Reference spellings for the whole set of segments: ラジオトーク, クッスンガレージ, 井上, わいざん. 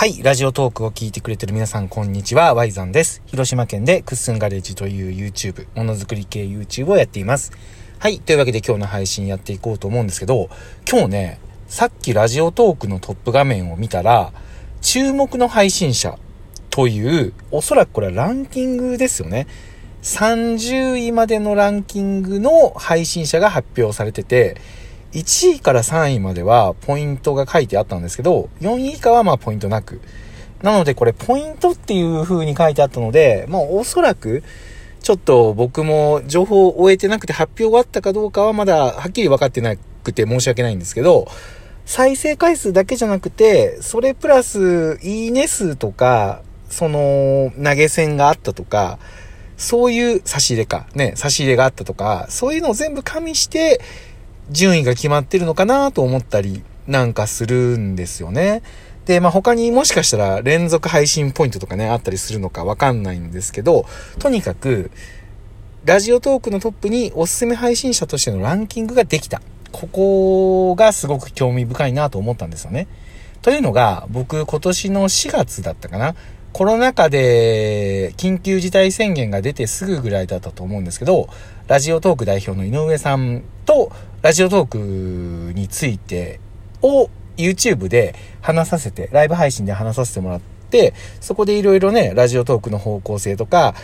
はい、ラジオトークを聞いてくれてる皆さん、こんにちは。Yさんです。広島県でクッスンガレージという YouTube、ものづくり系 YouTube をやっています。はい、というわけで今日の配信やっていこうと思うんですけど、今日ね、さっきラジオトークのトップ画面を見たら、注目の配信者という、おそらくこれはランキングですよね。30位までのランキングの配信者が発表されてて、1位から3位まではポイントが書いてあったんですけど、4位以下はまあポイントなく。なのでこれポイントっていう風に書いてあったので、まあおそらくちょっと僕も情報を終えてなくて発表があったかどうかはまだはっきり分かってなくて申し訳ないんですけど、再生回数だけじゃなくて、それプラスいいね数とか、その投げ銭があったとか、そういう差し入れがあったとか、そういうのを全部加味して、順位が決まってるのかなと思ったりなんかするんですよね。で、まあ、他にもしかしたら連続配信ポイントとかね、あったりするのかわかんないんですけど、とにかく、ラジオトークのトップにおすすめ配信者としてのランキングができた。ここがすごく興味深いなと思ったんですよね。というのが、僕今年の4月だったかな。コロナ禍で緊急事態宣言が出てすぐぐらいだったと思うんですけど、ラジオトーク代表の井上さんとラジオトークについてを YouTube でライブ配信で話させてもらって、そこでいろいろね、ラジオトークの方向性とか、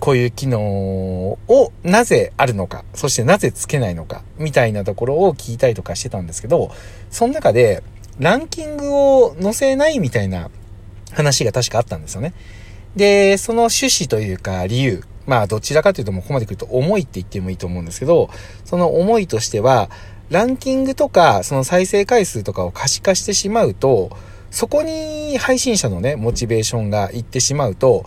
こういう機能をなぜあるのか、そしてなぜつけないのか、みたいなところを聞いたりとかしてたんですけど、その中でランキングを載せないみたいな話が確かあったんですよね。で、その趣旨というか理由、まあどちらかというともうここまで来ると思いって言ってもいいと思うんですけど、その思いとしては、ランキングとかその再生回数とかを可視化してしまうと、そこに配信者のね、モチベーションがいってしまうと、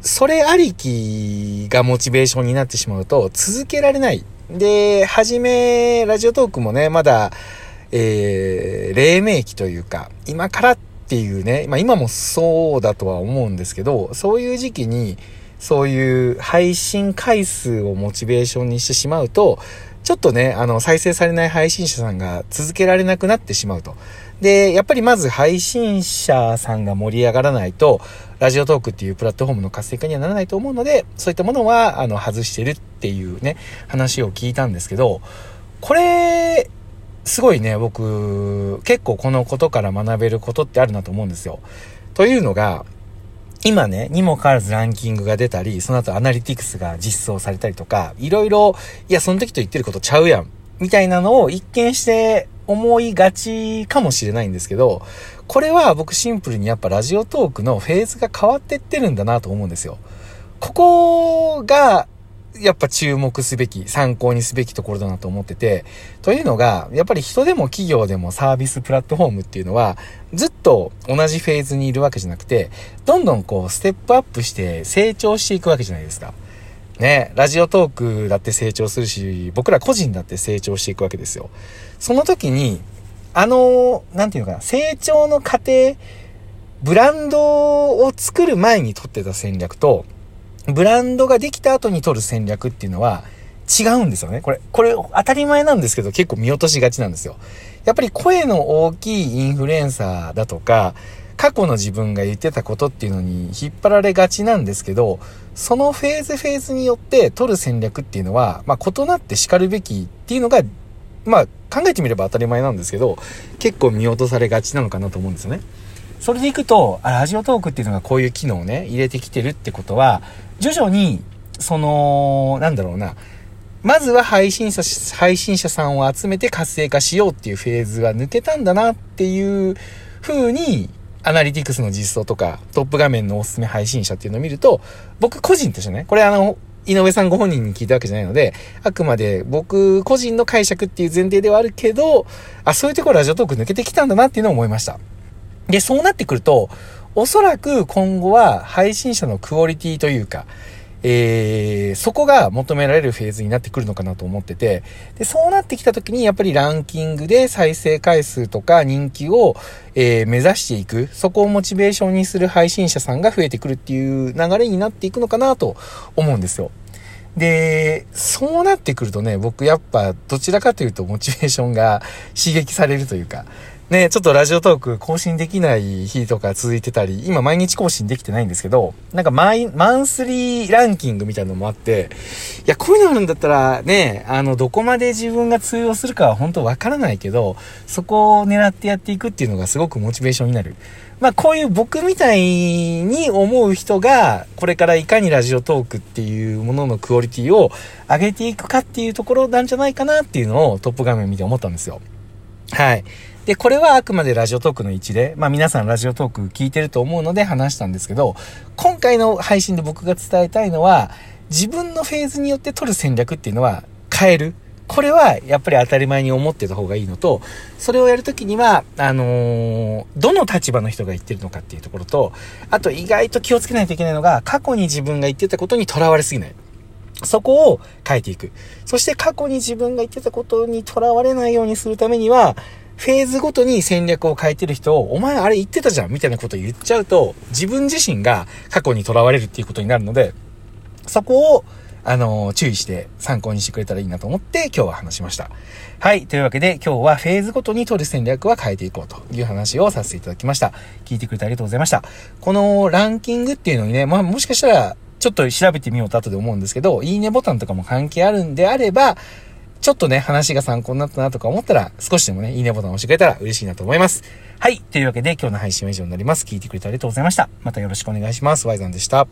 それありきがモチベーションになってしまうと続けられない。で、初めラジオトークもね、まだ、黎明期というか、今からっていうね、まあ今もそうだとは思うんですけど、そういう時期にそういう配信回数をモチベーションにしてしまうと、ちょっとね、再生されない配信者さんが続けられなくなってしまうと。で、やっぱりまず配信者さんが盛り上がらないと、ラジオトークっていうプラットフォームの活性化にはならないと思うので、そういったものは外してるっていうね、話を聞いたんですけど、これすごいね、僕結構このことから学べることってあるなと思うんですよ。というのが、今ね、にもかかわらずランキングが出たり、その後アナリティクスが実装されたりとか、いろいろ、いやその時と言ってることちゃうやんみたいなのを一見して思いがちかもしれないんですけど、これは僕シンプルにやっぱラジオトークのフェーズが変わってってるんだなと思うんですよ。ここがやっぱ注目すべき、参考にすべきところだなと思ってて、というのが、やっぱり人でも企業でもサービスプラットフォームっていうのは、ずっと同じフェーズにいるわけじゃなくて、どんどんこうステップアップして成長していくわけじゃないですか。ね、ラジオトークだって成長するし、僕ら個人だって成長していくわけですよ。その時に、なんていうのかな、成長の過程、ブランドを作る前に取ってた戦略と、ブランドができた後に取る戦略っていうのは違うんですよね。これ当たり前なんですけど、結構見落としがちなんですよ。やっぱり声の大きいインフルエンサーだとか、過去の自分が言ってたことっていうのに引っ張られがちなんですけど、そのフェーズによって取る戦略っていうのは、まあ異なってしかるべきっていうのが、まあ考えてみれば当たり前なんですけど、結構見落とされがちなのかなと思うんですよね。それでいくと、ラジオトークっていうのがこういう機能をね、入れてきてるってことは、徐々に、まずは配信者さんを集めて活性化しようっていうフェーズは抜けたんだなっていう風に、アナリティクスの実装とか、トップ画面のおすすめ配信者っていうのを見ると、僕個人としてね、これ井上さんご本人に聞いたわけじゃないので、あくまで僕個人の解釈っていう前提ではあるけど、そういうところラジオトーク抜けてきたんだなっていうのを思いました。で、そうなってくると、おそらく今後は配信者のクオリティというか、そこが求められるフェーズになってくるのかなと思ってて、で、そうなってきた時にやっぱりランキングで再生回数とか人気を、目指していく、そこをモチベーションにする配信者さんが増えてくるっていう流れになっていくのかなと思うんですよ。で、そうなってくるとね、僕やっぱどちらかというとモチベーションが刺激されるというか、ね、ちょっとラジオトーク更新できない日とか続いてたり、今毎日更新できてないんですけど、なんかマンスリーランキングみたいなのもあって、いや、こういうのあるんだったらね、どこまで自分が通用するかは本当わからないけど、そこを狙ってやっていくっていうのがすごくモチベーションになる。まあこういう僕みたいに思う人が、これからいかにラジオトークっていうもののクオリティを上げていくかっていうところなんじゃないかなっていうのをトップ画面見て思ったんですよ。はい。で、これはあくまでラジオトークの一例。まあ皆さんラジオトーク聞いてると思うので話したんですけど、今回の配信で僕が伝えたいのは、自分のフェーズによって取る戦略っていうのは変える。これはやっぱり当たり前に思ってた方がいいのと、それをやるときには、どの立場の人が言ってるのかっていうところと、あと意外と気をつけないといけないのが、過去に自分が言ってたことにとらわれすぎない。そこを変えていく。そして過去に自分が言ってたことにとらわれないようにするためには、フェーズごとに戦略を変えてる人を、お前あれ言ってたじゃんみたいなことを言っちゃうと、自分自身が過去にとらわれるっていうことになるので、そこを注意して参考にしてくれたらいいなと思って今日は話しました。はい。というわけで今日はフェーズごとに取る戦略は変えていこうという話をさせていただきました。聞いてくれてありがとうございました。このランキングっていうのにね、まあもしかしたらちょっと調べてみようと後で思うんですけど、いいねボタンとかも関係あるんであれば、ちょっとね、話が参考になったなとか思ったら、少しでもね、いいねボタンを押してくれたら嬉しいなと思います。はい。というわけで今日の配信は以上になります。聞いてくれてありがとうございました。またよろしくお願いします。ワイザンでした。